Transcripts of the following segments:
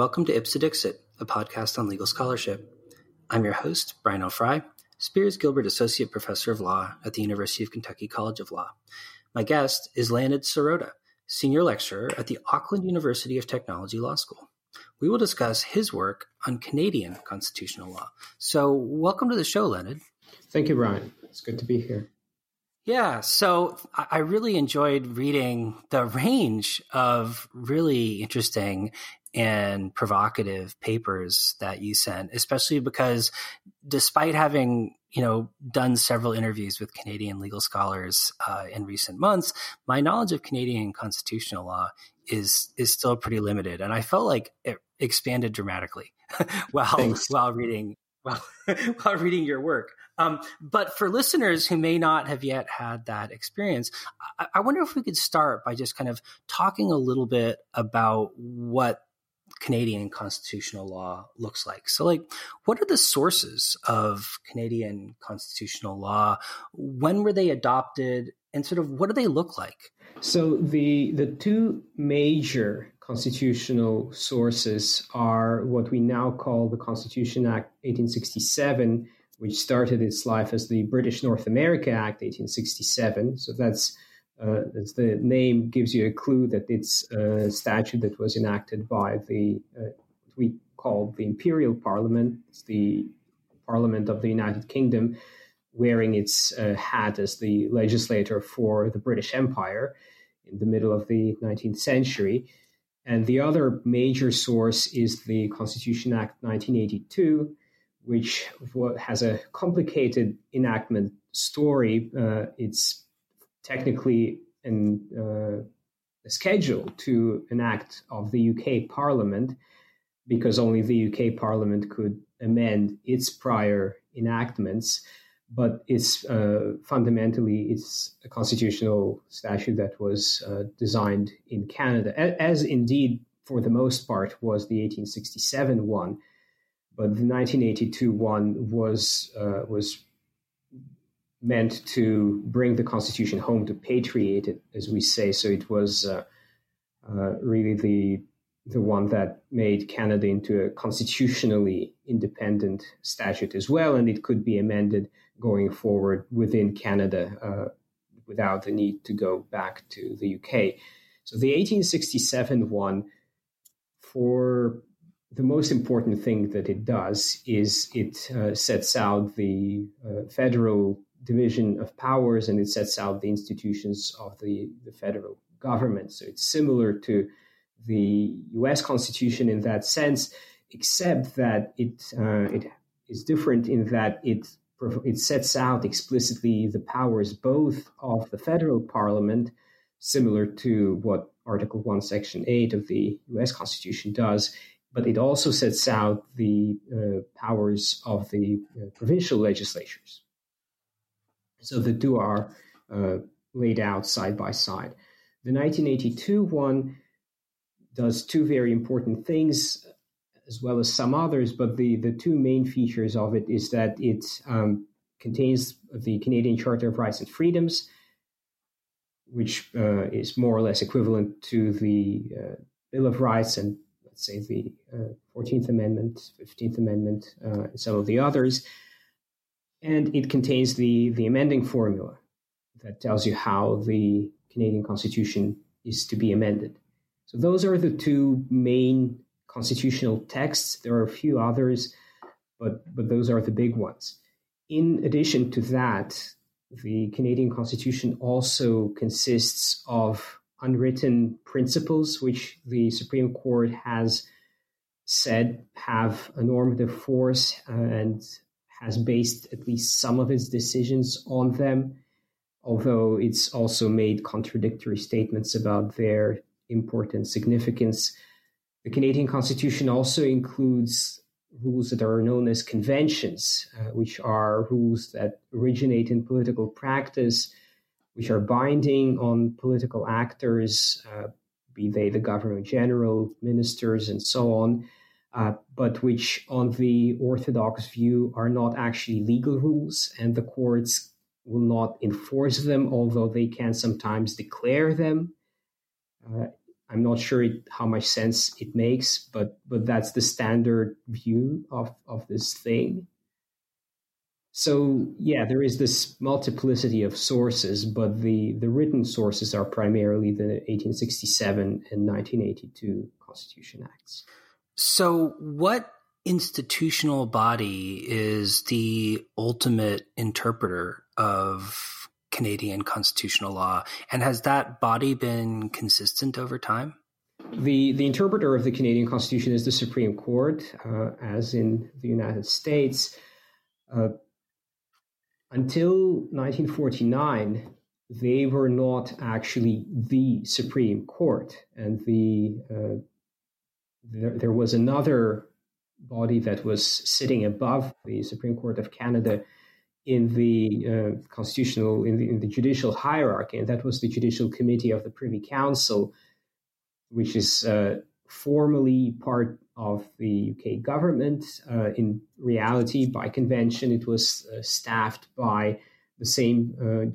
welcome to Ipsa Dixit, a podcast on legal scholarship. I'm your host, Brian O'Fry, Spears Gilbert Associate Professor of Law at the University of Kentucky College of Law. My guest is Landed Sirota, Senior Lecturer at the Auckland University of Technology Law School. We will discuss his work on Canadian constitutional law. So welcome to the show, Landed. Thank you, Brian. It's good to be here. Yeah, so I really enjoyed reading the range of really interesting and provocative papers that you sent, especially because despite having, done several interviews with Canadian legal scholars in recent months, my knowledge of Canadian constitutional law is still pretty limited. And I felt like it expanded dramatically while reading your work. But for listeners who may not have yet had that experience, I wonder if we could start by just kind of talking a little bit about what Canadian constitutional law looks like. So, what are the sources of Canadian constitutional law? When were they adopted? And sort of what do they look like? So the two major constitutional sources are what we now call the Constitution Act 1867, which started its life as the British North America Act 1867. So that's the name gives you a clue that it's a statute that was enacted by the what we call the Imperial Parliament. It's the Parliament of the United Kingdom, wearing its hat as the legislator for the British Empire in the middle of the 19th century. And the other major source is the Constitution Act 1982, which has a complicated enactment story. It's technically a schedule to an act of the UK Parliament, because only the UK Parliament could amend its prior enactments. But it's fundamentally, it's a constitutional statute that was designed in Canada, as indeed, for the most part, was the 1867 one. But the 1982 one was meant to bring the Constitution home, to patriate it, as we say. So it was really the one that made Canada into a constitutionally independent statute as well, and it could be amended going forward within Canada without the need to go back to the UK. So the 1867 one, for the most important thing that it does is it sets out the federal division of powers, and it sets out the institutions of the federal government. So it's similar to the U.S. Constitution in that sense, except that it is different in that it sets out explicitly the powers both of the federal parliament, similar to what Article 1, Section 8 of the U.S. Constitution does, but it also sets out the powers of the provincial legislatures. So the two are laid out side by side. The 1982 one does two very important things, as well as some others, but the two main features of it is that it contains the Canadian Charter of Rights and Freedoms, which is more or less equivalent to the Bill of Rights and, let's say, the 14th Amendment, 15th Amendment, and some of the others. And it contains the amending formula that tells you how the Canadian Constitution is to be amended. So those are the two main constitutional texts. There are a few others, but those are the big ones. In addition to that, the Canadian Constitution also consists of unwritten principles, which the Supreme Court has said have a normative force and has based at least some of its decisions on them, although it's also made contradictory statements about their import and significance. The Canadian Constitution also includes rules that are known as conventions, which are rules that originate in political practice, which are binding on political actors, be they the Governor General, ministers, and so on, but which on the orthodox view are not actually legal rules, and the courts will not enforce them, although they can sometimes declare them. I'm not sure how much sense it makes, but that's the standard view of this thing. So, yeah, there is this multiplicity of sources, but the written sources are primarily the 1867 and 1982 Constitution Acts. So what institutional body is the ultimate interpreter of Canadian constitutional law, and has that body been consistent over time? The interpreter of the Canadian Constitution is the Supreme Court, as in the United States. Until 1949, they were not actually the Supreme Court, and there was another body that was sitting above the Supreme Court of Canada in the in the judicial hierarchy, and that was the Judicial Committee of the Privy Council, which is formally part of the UK government. In reality, by convention, it was staffed by the same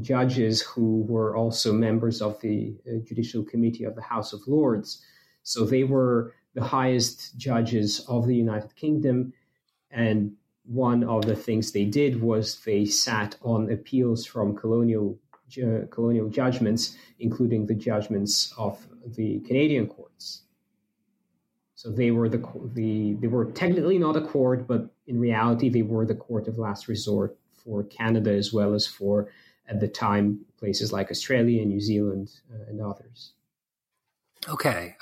judges who were also members of the Judicial Committee of the House of Lords. So they were the highest judges of the United Kingdom, and one of the things they did was they sat on appeals from colonial judgments, including the judgments of the Canadian courts. So they were they were technically not a court, but in reality they were the court of last resort for Canada as well as for, at the time, places like Australia, New Zealand, and others. Okay.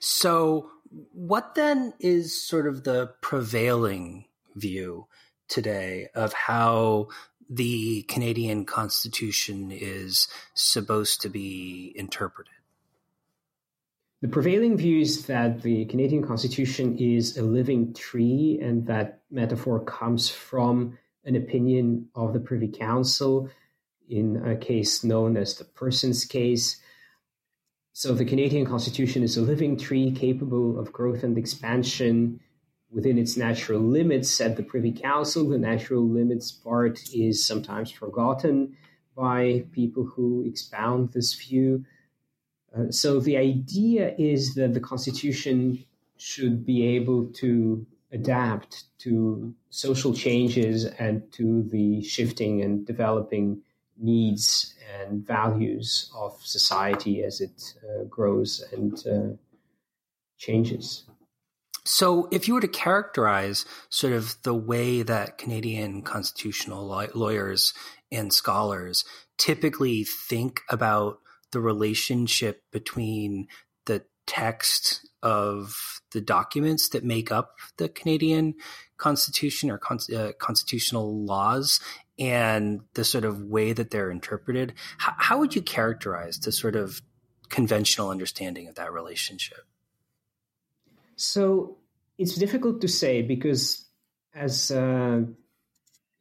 So what then is sort of the prevailing view today of how the Canadian Constitution is supposed to be interpreted? The prevailing view is that the Canadian Constitution is a living tree, and that metaphor comes from an opinion of the Privy Council in a case known as the Persons Case. So the Canadian Constitution is a living tree capable of growth and expansion within its natural limits at the Privy Council. The natural limits part is sometimes forgotten by people who expound this view. So the idea is that the Constitution should be able to adapt to social changes and to the shifting and developing needs and values of society as it grows and changes. So if you were to characterize sort of the way that Canadian constitutional lawyers and scholars typically think about the relationship between the text of the documents that make up the Canadian Constitution or constitutional laws and the sort of way that they're interpreted, how would you characterize the sort of conventional understanding of that relationship? So it's difficult to say because, as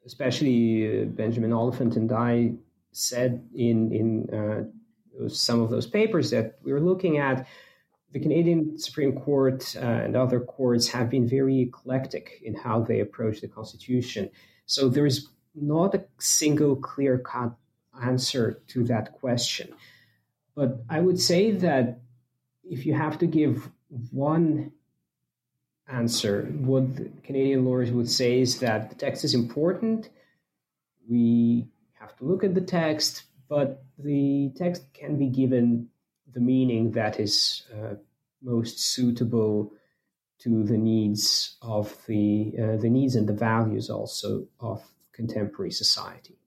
especially Benjamin Oliphant and I said in some of those papers that we were looking at, the Canadian Supreme Court and other courts have been very eclectic in how they approach the Constitution. So there is not a single clear-cut answer to that question. But I would say that if you have to give one answer, what the Canadian lawyers would say is that the text is important. We have to look at the text, but the text can be given the meaning that is most suitable to the needs of the needs and the values also of contemporary society.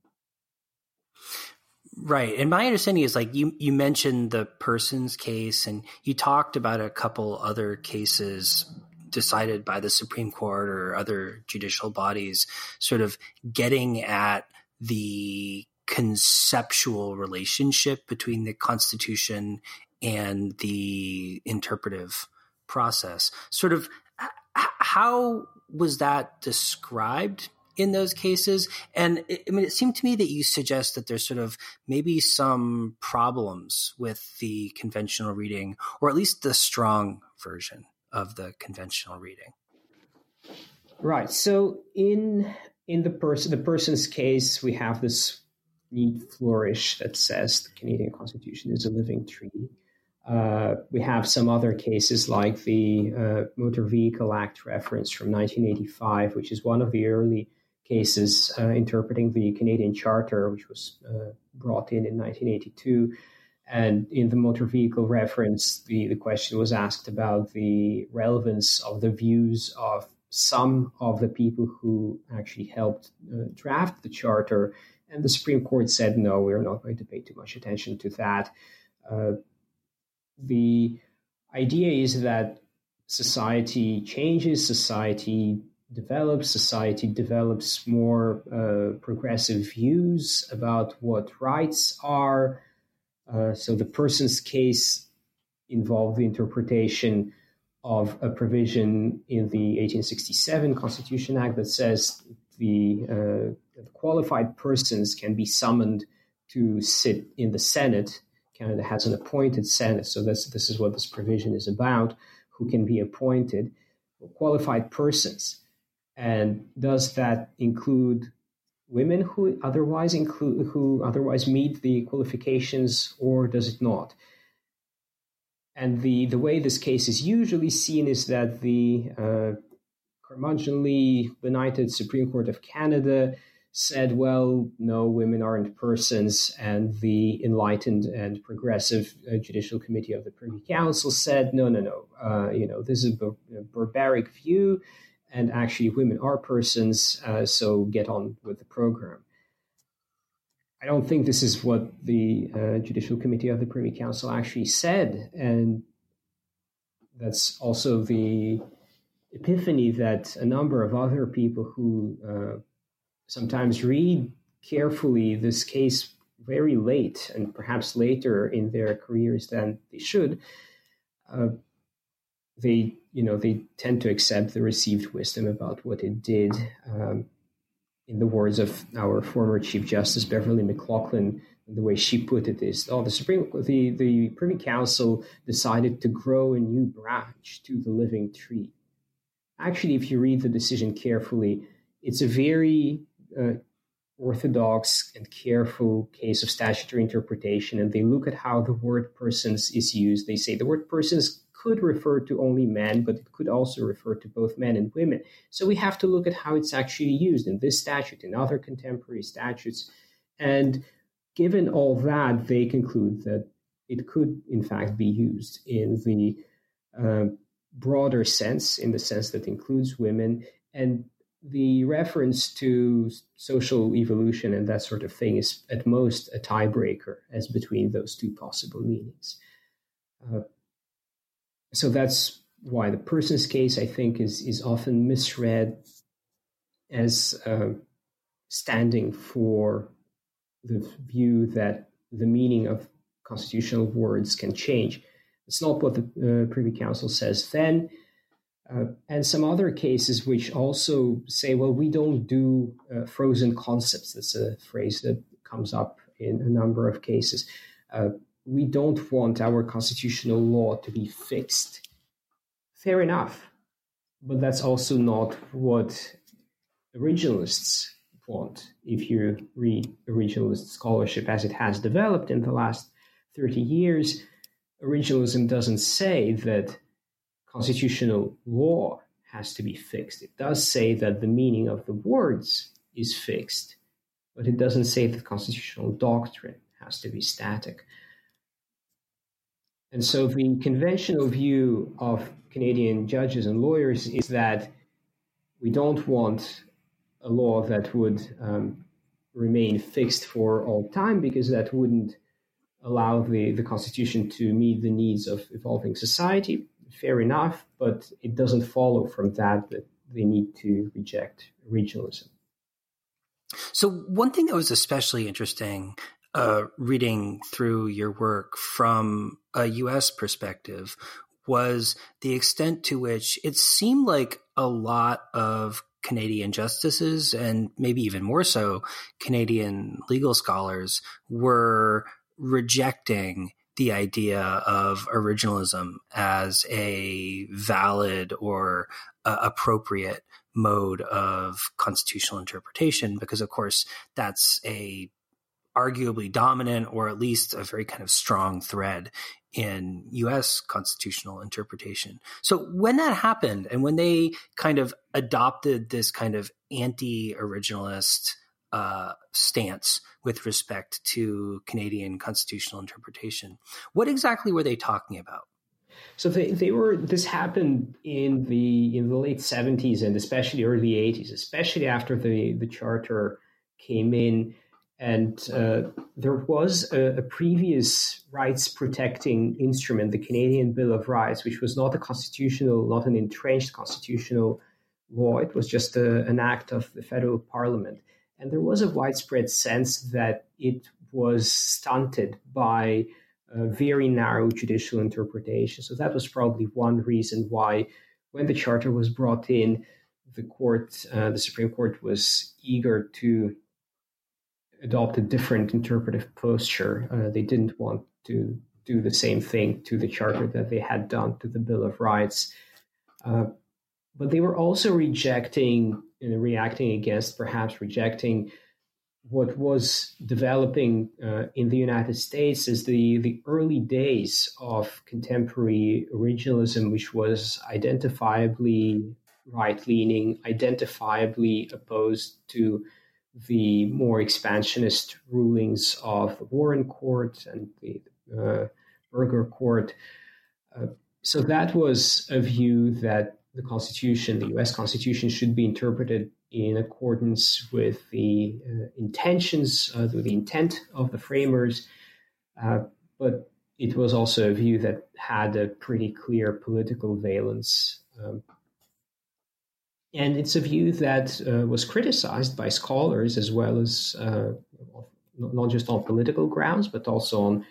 Right. And my understanding is, like, you mentioned the Persons Case, and you talked about a couple other cases decided by the Supreme Court or other judicial bodies sort of getting at the conceptual relationship between the Constitution and the interpretive process. Sort of how was that described in those cases? And it seemed to me that you suggest that there's sort of maybe some problems with the conventional reading, or at least the strong version of the conventional reading. Right. So in the Person's Case, we have this neat flourish that says the Canadian Constitution is a living tree. We have some other cases like the Motor Vehicle Act reference from 1985, which is one of the early cases interpreting the Canadian Charter, which was brought in 1982. And in the motor vehicle reference, the question was asked about the relevance of the views of some of the people who actually helped draft the Charter. And the Supreme Court said, no, we're not going to pay too much attention to that. The idea is that society changes, society develops more progressive views about what rights are. So the Persons Case involved the interpretation of a provision in the 1867 Constitution Act that says the qualified persons can be summoned to sit in the Senate. Canada has an appointed Senate, so this is what this provision is about, who can be appointed, qualified persons. And does that include women who otherwise meet the qualifications, or does it not? And the way this case is usually seen is that the curmudgeonly, benighted Supreme Court of Canada said, well, no, women aren't persons. And the enlightened and progressive Judicial Committee of the Privy Council said, no, this is a barbaric view. And actually, women are persons, so get on with the program. I don't think this is what the Judicial Committee of the Privy Council actually said. And that's also the epiphany that a number of other people who sometimes read carefully this case very late, and perhaps later in their careers than they should, they tend to accept the received wisdom about what it did. In the words of our former Chief Justice Beverley McLachlin, the way she put it is, the Privy Council decided to grow a new branch to the living tree. Actually, if you read the decision carefully, it's a very orthodox and careful case of statutory interpretation, and they look at how the word persons is used. They say the word persons could refer to only men, but it could also refer to both men and women. So we have to look at how it's actually used in this statute, in other contemporary statutes. And given all that, they conclude that it could, in fact, be used in the broader sense, in the sense that includes women. And the reference to social evolution and that sort of thing is at most a tiebreaker as between those two possible meanings. So that's why the Persons Case, I think, is often misread as standing for the view that the meaning of constitutional words can change. It's not what the Privy Council says then. And some other cases which also say, well, we don't do frozen concepts. That's a phrase that comes up in a number of cases. We don't want our constitutional law to be fixed. Fair enough. But that's also not what originalists want. If you read originalist scholarship as it has developed in the last 30 years, originalism doesn't say that constitutional law has to be fixed. It does say that the meaning of the words is fixed, but it doesn't say that constitutional doctrine has to be static. And so the conventional view of Canadian judges and lawyers is that we don't want a law that would remain fixed for all time, because that wouldn't allow the Constitution to meet the needs of evolving society. Fair enough, but it doesn't follow from that they need to reject originalism. So one thing that was especially interesting reading through your work from a U.S. perspective was the extent to which it seemed like a lot of Canadian justices, and maybe even more so Canadian legal scholars, were rejecting the idea of originalism as a valid or appropriate mode of constitutional interpretation, because, of course, that's a arguably dominant, or at least a very kind of strong thread in U.S. constitutional interpretation. So when that happened, and when they kind of adopted this kind of anti-originalist stance with respect to Canadian constitutional interpretation, what exactly were they talking about? So they were. This happened in the late 70s and especially early 80s, especially after the charter came in. And there was a previous rights-protecting instrument, the Canadian Bill of Rights, which was not a constitutional, not an entrenched constitutional law. It was just an act of the federal parliament. And there was a widespread sense that it was stunted by a very narrow judicial interpretation. So that was probably one reason why, when the charter was brought in, the Supreme Court was eager to adopt a different interpretive posture. They didn't want to do the same thing to the charter that they had done to the Bill of Rights. But they were also rejecting and reacting against, perhaps rejecting, what was developing in the United States as the early days of contemporary originalism, which was identifiably right-leaning, identifiably opposed to the more expansionist rulings of the Warren Court and the Burger Court. So that was a view that the Constitution, the U.S. Constitution, should be interpreted in accordance with the the intent of the framers. But it was also a view that had a pretty clear political valence. And it's a view that was criticized by scholars as well as not just on political grounds, but also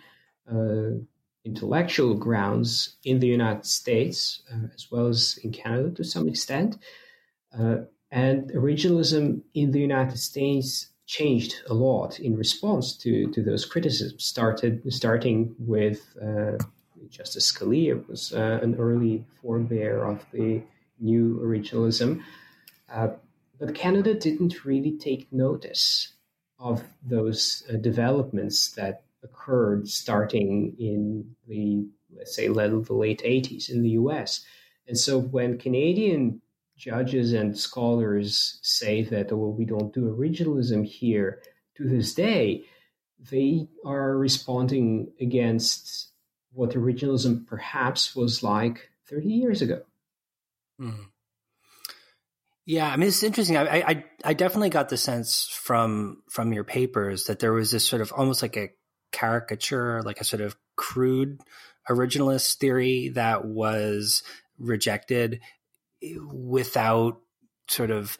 on intellectual grounds in the United States, as well as in Canada to some extent. And originalism in the United States changed a lot in response to those criticisms, starting with Justice Scalia was an early forebear of the new originalism, but Canada didn't really take notice of those developments that occurred starting in the late 80s in the US. And so when Canadian judges and scholars say that, oh, we don't do originalism here to this day, they are responding against what originalism perhaps was like 30 years ago. Mm-hmm. Yeah, I mean, it's interesting. I definitely got the sense from your papers that there was this sort of almost like a caricature, like a sort of crude originalist theory that was rejected without sort of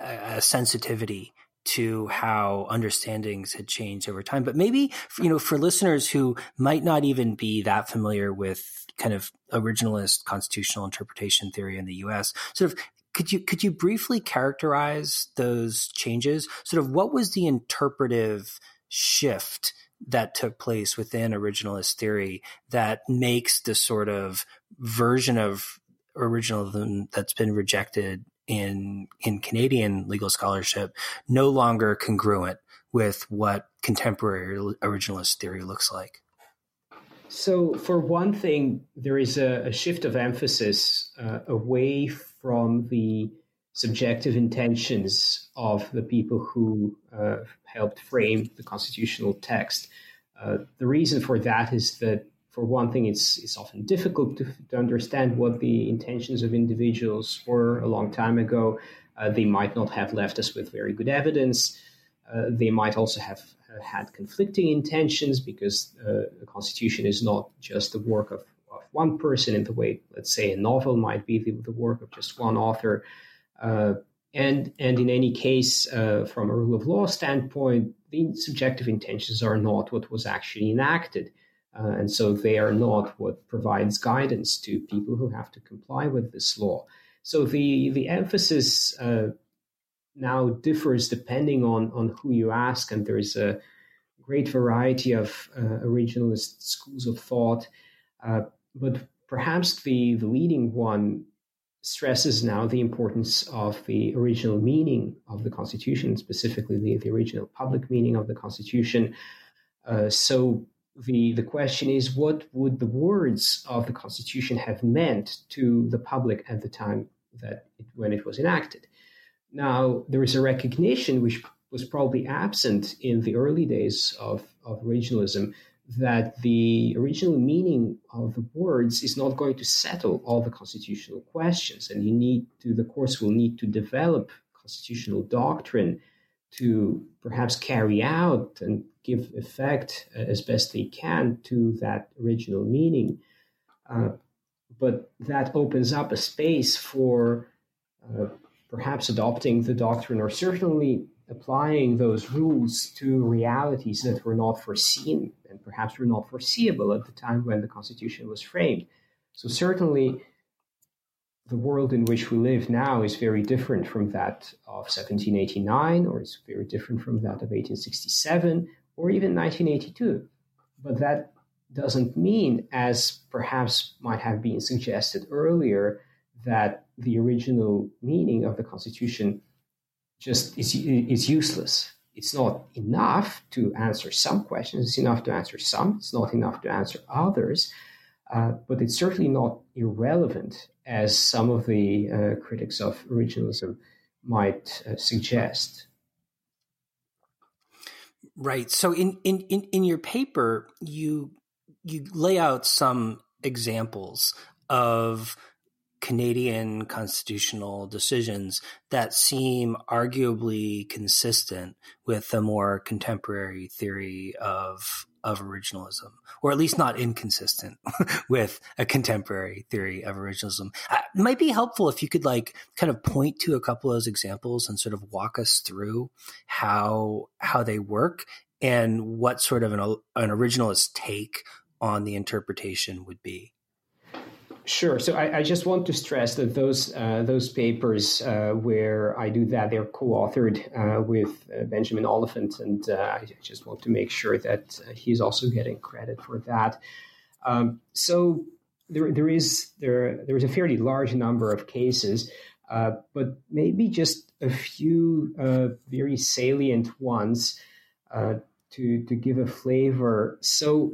a sensitivity to how understandings had changed over time. But maybe, for listeners who might not even be that familiar with kind of originalist constitutional interpretation theory in the U.S., sort of could you briefly characterize those changes? Sort of what was the interpretive shift that took place within originalist theory that makes the sort of version of originalism that's been rejected in Canadian legal scholarship no longer congruent with what contemporary originalist theory looks like? So for one thing, there is a shift of emphasis away from the subjective intentions of the people who helped frame the constitutional text. The reason for that is that, for one thing, it's often difficult to understand what the intentions of individuals were a long time ago. They might not have left us with very good evidence. They might also have had conflicting intentions because the Constitution is not just the work of one person in the way, let's say, a novel might be the work of just one author. And in any case, from a rule of law standpoint, the subjective intentions are not what was actually enacted. And so they are not what provides guidance to people who have to comply with this law. So the emphasis now differs depending on who you ask, and there is a great variety of originalist schools of thought. But perhaps the leading one stresses now the importance of the original meaning of the Constitution, specifically the original public meaning of the Constitution. So the question is, what would the words of the Constitution have meant to the public at the time that when it was enacted? Now, there is a recognition, which was probably absent in the early days of originalism, that the original meaning of the words is not going to settle all the constitutional questions, and the courts will need to develop constitutional doctrine to perhaps carry out and give effect as best they can to that original meaning. But that opens up a space for perhaps adopting the doctrine, or certainly applying those rules to realities that were not foreseen and perhaps were not foreseeable at the time when the Constitution was framed. So certainly the world in which we live now is very different from that of 1789, or it's very different from that of 1867, or even 1982. But that doesn't mean, as perhaps might have been suggested earlier, that the original meaning of the Constitution just is useless. It's not enough to answer some questions. It's enough to answer some. It's not enough to answer others. But it's certainly not irrelevant, as some of the critics of originalism might suggest. Right. So in your paper, you lay out some examples of Canadian constitutional decisions that seem arguably consistent with the more contemporary theory of originalism, or at least not inconsistent with a contemporary theory of originalism. It might be helpful if you could point to a couple of those examples and sort of walk us through how they work and what sort of an originalist take on the interpretation would be. Sure. So I just want to stress that those papers where I do that, they're co-authored with Benjamin Oliphant, and I just want to make sure that he's also getting credit for that. So there is a fairly large number of cases, but maybe just a few very salient ones to give a flavor. So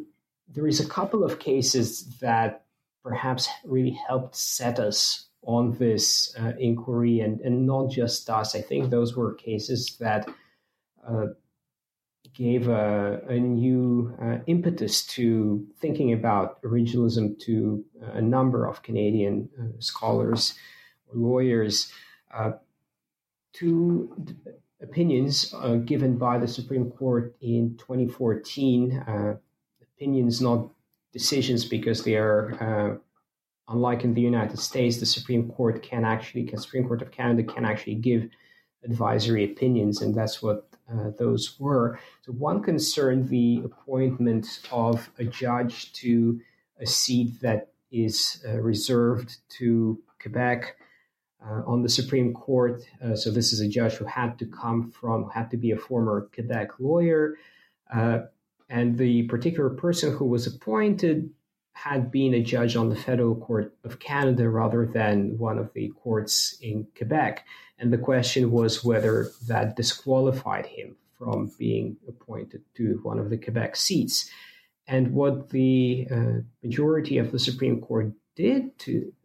there is a couple of cases that perhaps really helped set us on this inquiry, and not just us. I think those were cases that gave a new impetus to thinking about originalism to a number of Canadian scholars or lawyers. Two opinions given by the Supreme Court in 2014, opinions, not decisions, because they are, unlike in the United States, the Supreme Court of Canada can actually give advisory opinions, and that's what those were. So one concerned the appointment of a judge to a seat that is reserved to Quebec on the Supreme Court. So this is a judge who had to be a former Quebec lawyer. And the particular person who was appointed had been a judge on the Federal Court of Canada rather than one of the courts in Quebec. And the question was whether that disqualified him from being appointed to one of the Quebec seats. And what the majority of the Supreme Court did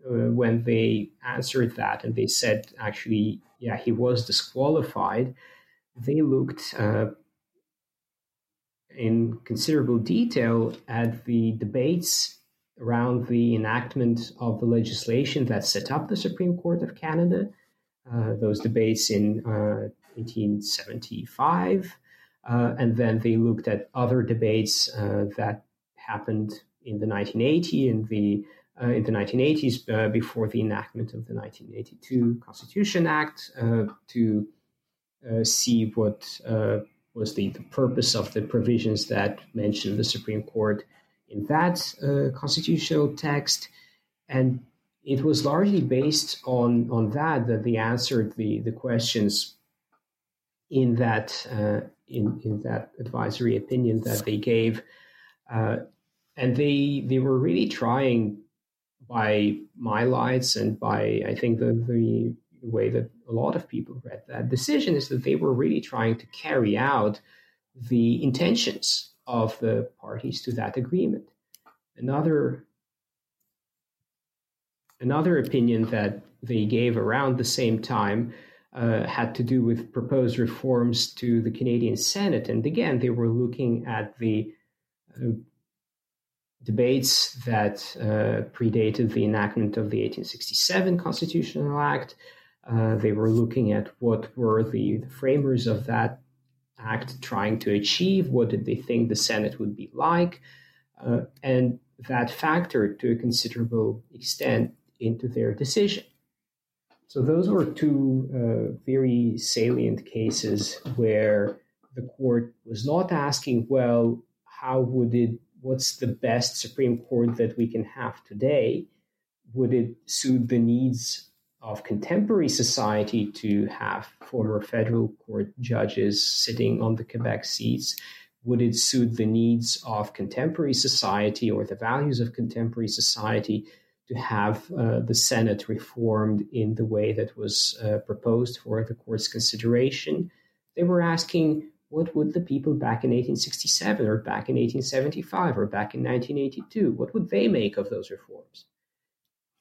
when they answered that, and they said, actually, yeah, he was disqualified, they looked in considerable detail at the debates around the enactment of the legislation that set up the Supreme Court of Canada, those debates in 1875, and then they looked at other debates that happened in the 1980s before the enactment of the 1982 Constitution Act to see what was the purpose of the provisions that mentioned the Supreme Court in that constitutional text. And it was largely based on that they answered the questions in that in that advisory opinion that they gave. And they were really trying, by my lights and by, I think, the way that a lot of people read that decision is that they were really trying to carry out the intentions of the parties to that agreement. Another opinion that they gave around the same time had to do with proposed reforms to the Canadian Senate. And again, they were looking at the debates that predated the enactment of the 1867 Constitutional Act. They were looking at what were the framers of that act trying to achieve, what did they think the Senate would be like, and that factored to a considerable extent into their decision. So those were two very salient cases where the court was not asking, well, what's the best Supreme Court that we can have today? Would it suit the needs of contemporary society to have former federal court judges sitting on the Quebec seats? Would it suit the needs of contemporary society or the values of contemporary society to have the Senate reformed in the way that was proposed for the court's consideration? They were asking, what would the people back in 1867 or back in 1875 or back in 1982, what would they make of those reforms?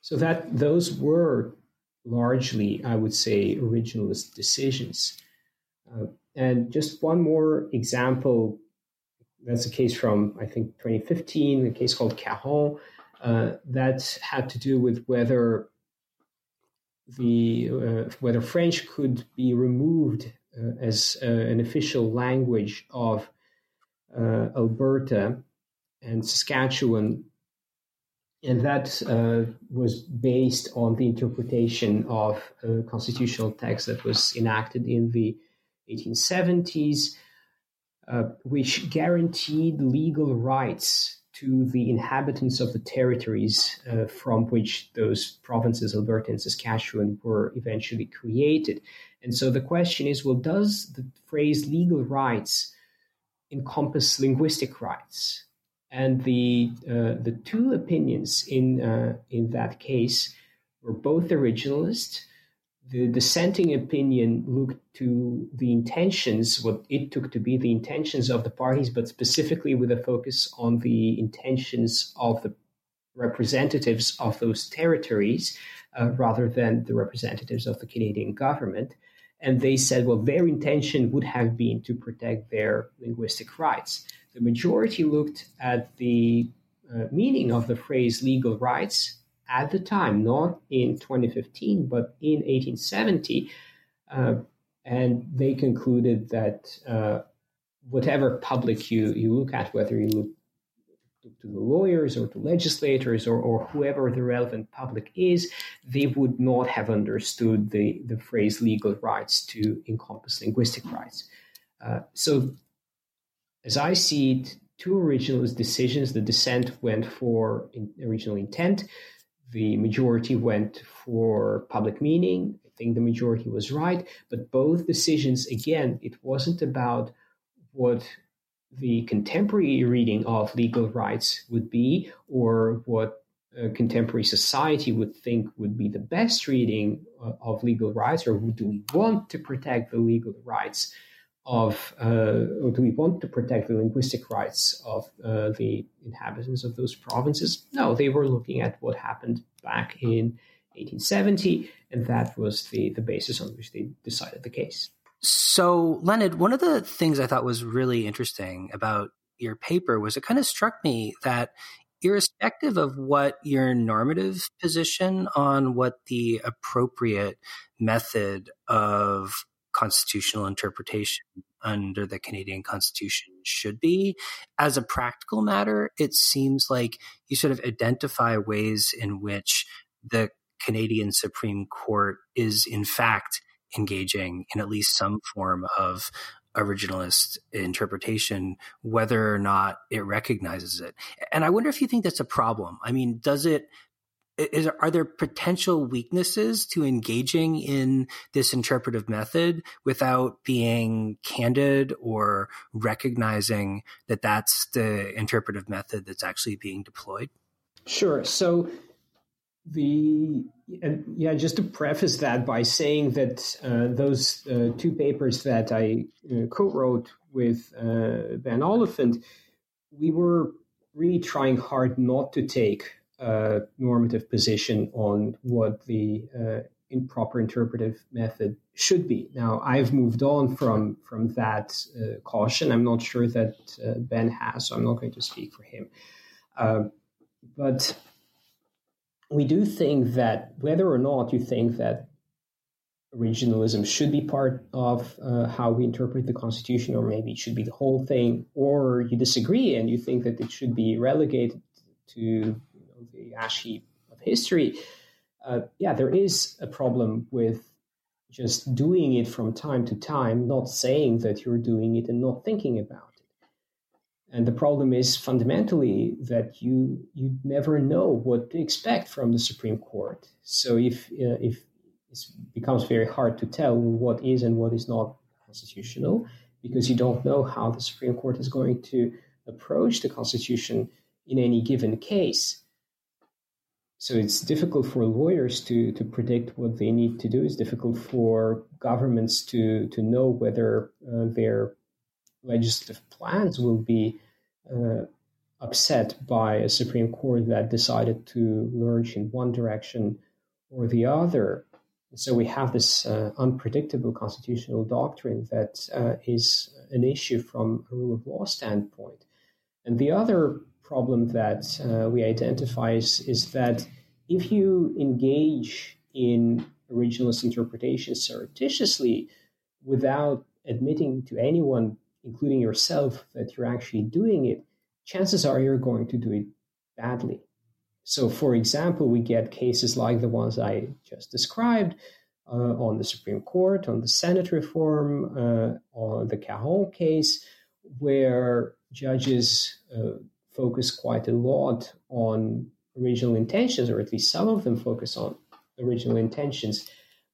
So that those were largely, I would say, originalist decisions. And just one more example, that's a case from, I think, 2015, a case called Caron, that had to do with whether French could be removed as an official language of Alberta and Saskatchewan. And that was based on the interpretation of a constitutional text that was enacted in the 1870s, which guaranteed legal rights to the inhabitants of the territories from which those provinces, Alberta and Saskatchewan, were eventually created. And so the question is, well, does the phrase legal rights encompass linguistic rights? And the two opinions in that case were both originalist. The dissenting opinion looked to the intentions, what it took to be the intentions of the parties, but specifically with a focus on the intentions of the representatives of those territories, rather than the representatives of the Canadian government. And they said, well, their intention would have been to protect their linguistic rights. The majority looked at the meaning of the phrase legal rights at the time, not in 2015, but in 1870. And they concluded that whatever public you look at, whether you look to the lawyers or to legislators or whoever the relevant public is, they would not have understood the phrase legal rights to encompass linguistic rights. So as I see it, two originalist decisions. The dissent went for original intent. The majority went for public meaning. I think the majority was right. But both decisions, again, it wasn't about what the contemporary reading of legal rights would be or what contemporary society would think would be the best reading of legal rights, or do we want to protect the legal rights or do we want to protect the linguistic rights of the inhabitants of those provinces? No, they were looking at what happened back in 1870, and that was the basis on which they decided the case. So, Leonard, one of the things I thought was really interesting about your paper was it kind of struck me that irrespective of what your normative position on what the appropriate method of constitutional interpretation under the Canadian Constitution should be, as a practical matter, it seems like you sort of identify ways in which the Canadian Supreme Court is in fact engaging in at least some form of originalist interpretation, whether or not it recognizes it. And I wonder if you think that's a problem. I mean, are there potential weaknesses to engaging in this interpretive method without being candid or recognizing that that's the interpretive method that's actually being deployed? Sure. So Just to preface that by saying that those two papers that I co-wrote with Ben Oliphant, we were really trying hard not to take a normative position on what the improper interpretive method should be. Now, I've moved on from that caution. I'm not sure that Ben has, so I'm not going to speak for him. But we do think that whether or not you think that originalism should be part of how we interpret the Constitution, or maybe it should be the whole thing, or you disagree and you think that it should be relegated to the ash heap of history, there is a problem with just doing it from time to time, not saying that you're doing it and not thinking about it. And the problem is fundamentally that you never know what to expect from the Supreme Court. So if it becomes very hard to tell what is and what is not constitutional, because you don't know how the Supreme Court is going to approach the Constitution in any given case. So it's difficult for lawyers to predict what they need to do. It's difficult for governments to know whether their legislative plans will be upset by a Supreme Court that decided to lurch in one direction or the other. And so we have this unpredictable constitutional doctrine that is an issue from a rule of law standpoint. And the other problem that we identify is that if you engage in originalist interpretation surreptitiously without admitting to anyone, including yourself, that you're actually doing it, chances are you're going to do it badly. So, for example, we get cases like the ones I just described on the Supreme Court, on the Senate reform, on the Caron case, where judges focus quite a lot on original intentions, or at least some of them focus on original intentions,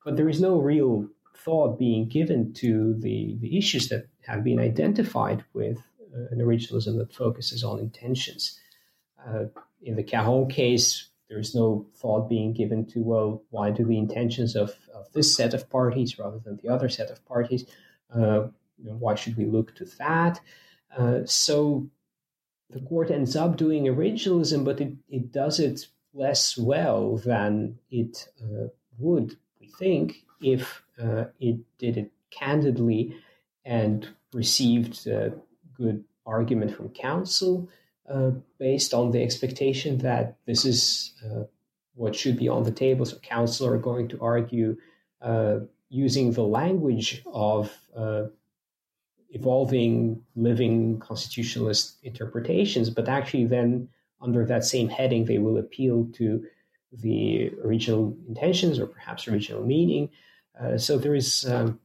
but there is no real thought being given to the issues that have been identified with an originalism that focuses on intentions. In the Caron case, there is no thought being given to, well, why do the intentions of this set of parties rather than the other set of parties? Why should we look to that? So the court ends up doing originalism, but it does it less well than it would, we think, if it did it candidly and received a good argument from counsel based on the expectation that this is what should be on the table. So counsel are going to argue using the language of evolving, living constitutionalist interpretations, but actually then under that same heading, they will appeal to the original intentions or perhaps original meaning. So there's a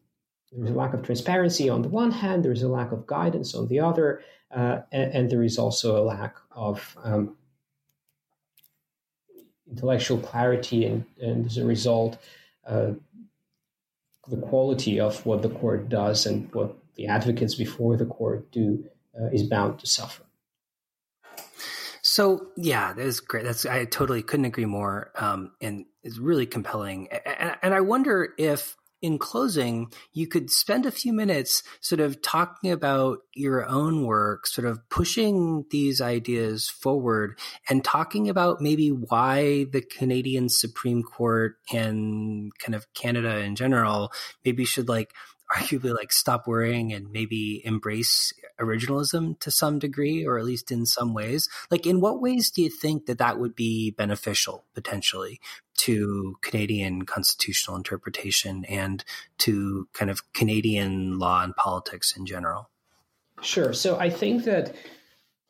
lack of transparency on the one hand, there's a lack of guidance on the other, and there is also a lack of intellectual clarity, and as a result, the quality of what the court does and what the advocates before the court do is bound to suffer. So, yeah, that is great. I totally couldn't agree more, and it's really compelling. And I wonder if, in closing, you could spend a few minutes sort of talking about your own work, sort of pushing these ideas forward and talking about maybe why the Canadian Supreme Court and kind of Canada in general maybe should arguably stop worrying and maybe embrace originalism to some degree, or at least in some ways. In what ways do you think that would be beneficial potentially to Canadian constitutional interpretation and to kind of Canadian law and politics in general? Sure. So I think that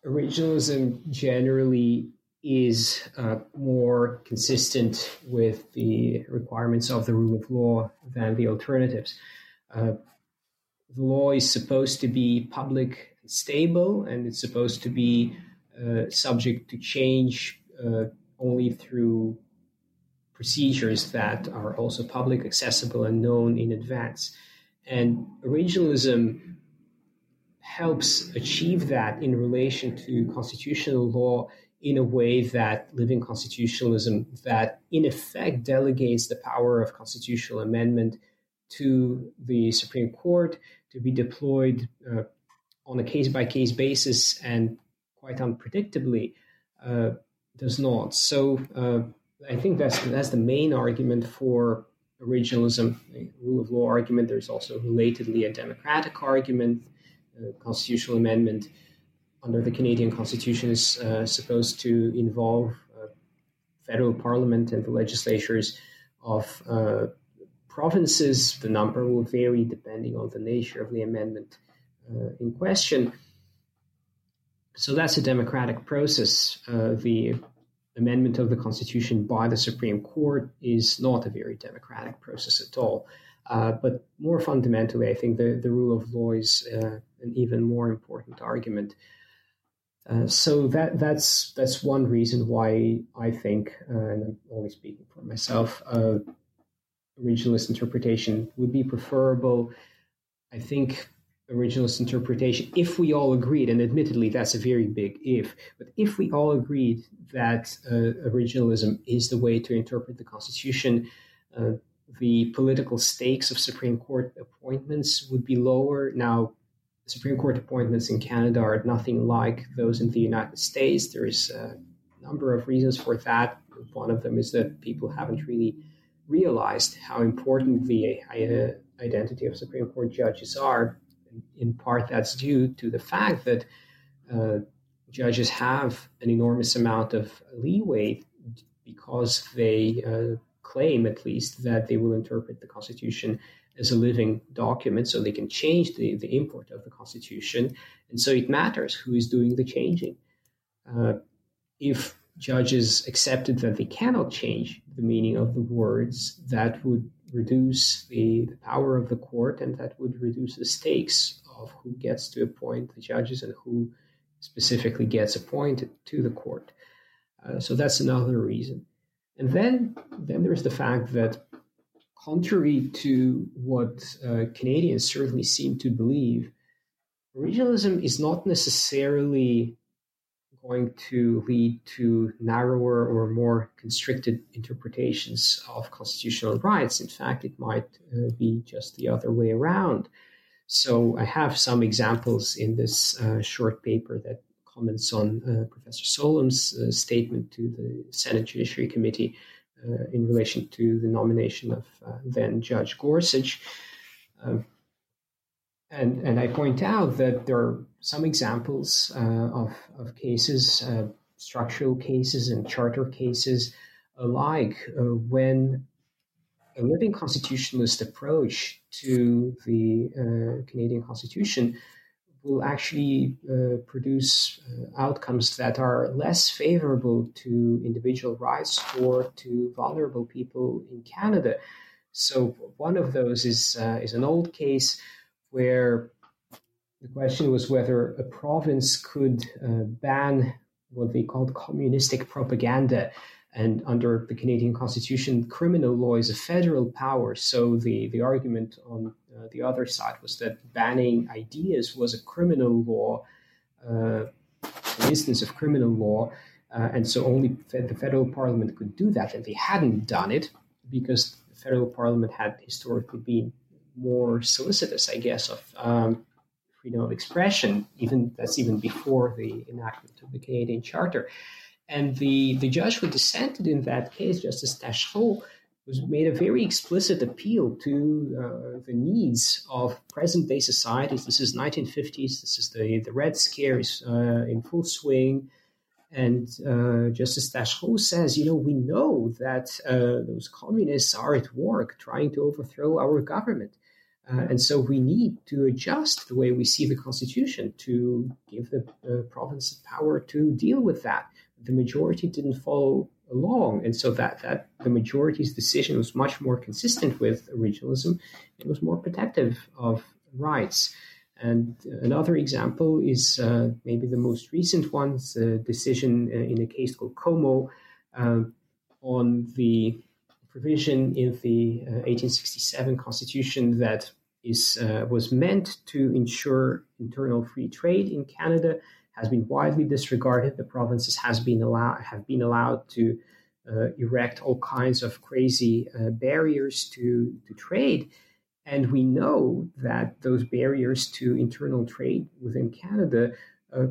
originalism generally is more consistent with the requirements of the rule of law than the alternatives. The law is supposed to be public and stable, and it's supposed to be subject to change only through procedures that are also public, accessible, and known in advance. And originalism helps achieve that in relation to constitutional law in a way that living constitutionalism that in effect delegates the power of constitutional amendment to the Supreme Court to be deployed on a case-by-case basis and quite unpredictably does not. So I think that's the main argument for originalism, the rule of law argument. There's also relatedly a democratic argument. Constitutional amendment under the Canadian Constitution is supposed to involve federal parliament and the legislatures of provinces. The number will vary depending on the nature of the amendment in question. So that's a democratic process. The amendment of the Constitution by the Supreme Court is not a very democratic process at all. But more fundamentally, I think the rule of law is an even more important argument. So that's one reason why I think, and I'm only speaking for myself, originalist interpretation would be preferable. I think originalist interpretation, if we all agreed, and admittedly that's a very big if, but if we all agreed that originalism is the way to interpret the Constitution, the political stakes of Supreme Court appointments would be lower. Now, Supreme Court appointments in Canada are nothing like those in the United States. There is a number of reasons for that. One of them is that people haven't really realized how important the identity of Supreme Court judges are. In part, that's due to the fact that judges have an enormous amount of leeway because they claim, at least, that they will interpret the Constitution as a living document, so they can change the import of the Constitution. And so it matters who is doing the changing. If judges accepted that they cannot change the meaning of the words, that would reduce the power of the court, and that would reduce the stakes of who gets to appoint the judges and who specifically gets appointed to the court. So that's another reason. And then there's the fact that, contrary to what Canadians certainly seem to believe, originalism is not necessarily going to lead to narrower or more constricted interpretations of constitutional rights. In fact, it might be just the other way around. So I have some examples in this short paper that comments on Professor Solom's statement to the Senate Judiciary Committee in relation to the nomination of then Judge Gorsuch. And I point out that there are some examples of cases, structural cases and charter cases alike, when a living constitutionalist approach to the Canadian Constitution will actually produce outcomes that are less favorable to individual rights or to vulnerable people in Canada. So one of those is an old case where the question was whether a province could ban what they called communistic propaganda. And under the Canadian Constitution, criminal law is a federal power. So the argument on the other side was that banning ideas was a criminal law, an instance of criminal law. And so only the federal parliament could do that. And they hadn't done it because the federal parliament had historically been more solicitous, I guess, of freedom of expression. That's even before the enactment of the Canadian Charter. And the judge who dissented in that case, Justice Tachereau, made a very explicit appeal to the needs of present-day societies. This is 1950s. This is the Red Scare is in full swing. And Justice Tachereau says, we know that those communists are at work trying to overthrow our government. And so we need to adjust the way we see the Constitution to give the province power to deal with that. The majority didn't follow along. And so that the majority's decision was much more consistent with originalism. It was more protective of rights. And another example is maybe the most recent one, the decision in a case called Como on the provision in the 1867 Constitution that was meant to ensure internal free trade in Canada has been widely disregarded. The provinces have been allowed to erect all kinds of crazy barriers to trade. And we know that those barriers to internal trade within Canada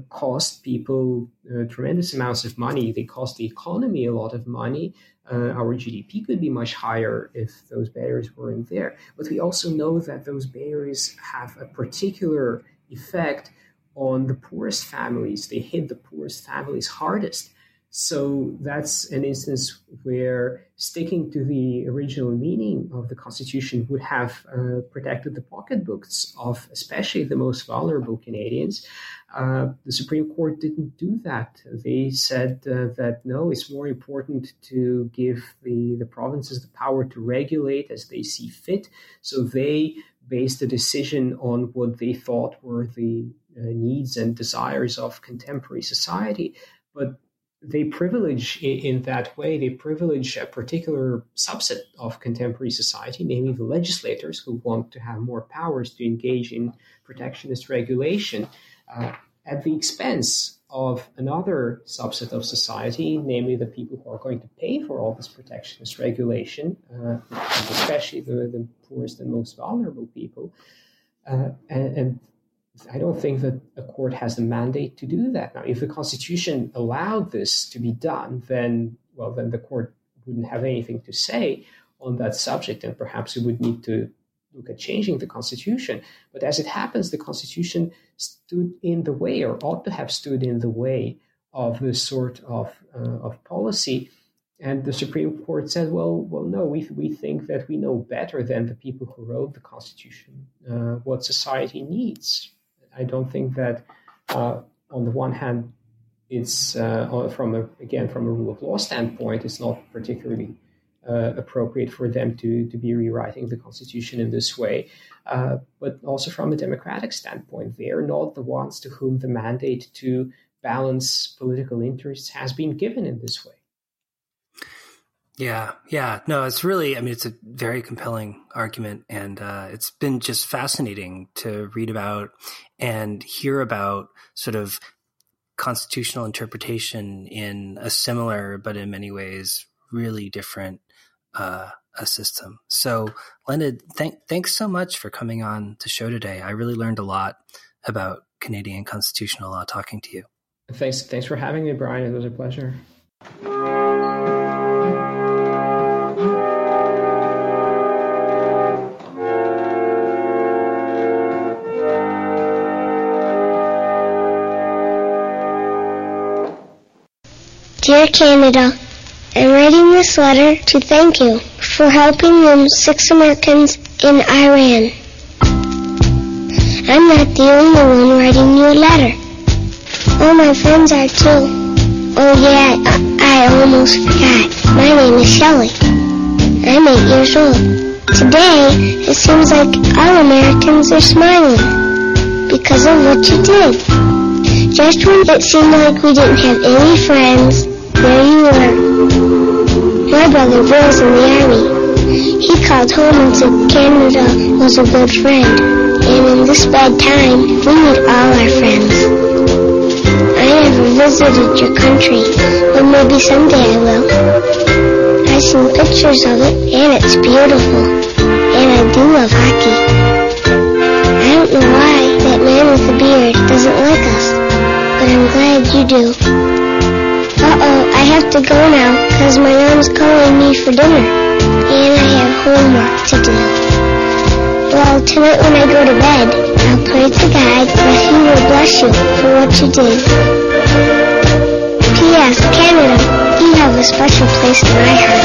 cost people tremendous amounts of money. They cost the economy a lot of money. Our GDP could be much higher if those barriers weren't there. But we also know that those barriers have a particular effect on the poorest families. They hit the poorest families hardest. So that's an instance where sticking to the original meaning of the Constitution would have protected the pocketbooks of especially the most vulnerable Canadians. The Supreme Court didn't do that. They said that, no, it's more important to give the provinces the power to regulate as they see fit. So they based the decision on what they thought were the needs and desires of contemporary society. But they privilege, in that way, they privilege a particular subset of contemporary society, namely the legislators who want to have more powers to engage in protectionist regulation at the expense of another subset of society, namely the people who are going to pay for all this protectionist regulation, especially the poorest and most vulnerable people. And I don't think that a court has the mandate to do that. Now, if the Constitution allowed this to be done, then the court wouldn't have anything to say on that subject, and perhaps it would need to look at changing the Constitution. But as it happens, the Constitution stood in the way, or ought to have stood in the way, of this sort of policy. And the Supreme Court said, well, no, we think that we know better than the people who wrote the Constitution what society needs. I don't think that, on the one hand, it's from a rule of law standpoint, it's not particularly appropriate for them to be rewriting the Constitution in this way. But also from a democratic standpoint, they are not the ones to whom the mandate to balance political interests has been given in this way. Yeah. No, it's really, it's a very compelling argument, and it's been just fascinating to read about and hear about sort of constitutional interpretation in a similar, but in many ways, really different a system. So, Landed, thanks so much for coming on the show today. I really learned a lot about Canadian constitutional law talking to you. Thanks for having me, Brian. It was a pleasure. Dear Canada, I'm writing this letter to thank you for helping those 6 Americans in Iran. I'm not the only one writing you a letter. All my friends are too. Oh yeah, I almost forgot. My name is Shelley. I'm 8 years old. Today, it seems like all Americans are smiling because of what you did. Just when it seemed like we didn't have any friends, there you were. My brother Bill's in the army. He called home and said Canada was a good friend, and in this bad time, we need all our friends. I never visited your country, but maybe someday I will. I've seen pictures of it, and it's beautiful, and I do love hockey. I don't know why that man with the beard doesn't like us, but I'm glad you do. Uh-oh, I have to go now, because my mom's calling me for dinner, and I have homework to do. Well, tonight when I go to bed, I'll pray to God that He will bless you for what you did. P.S. Canada, you have a special place in my heart.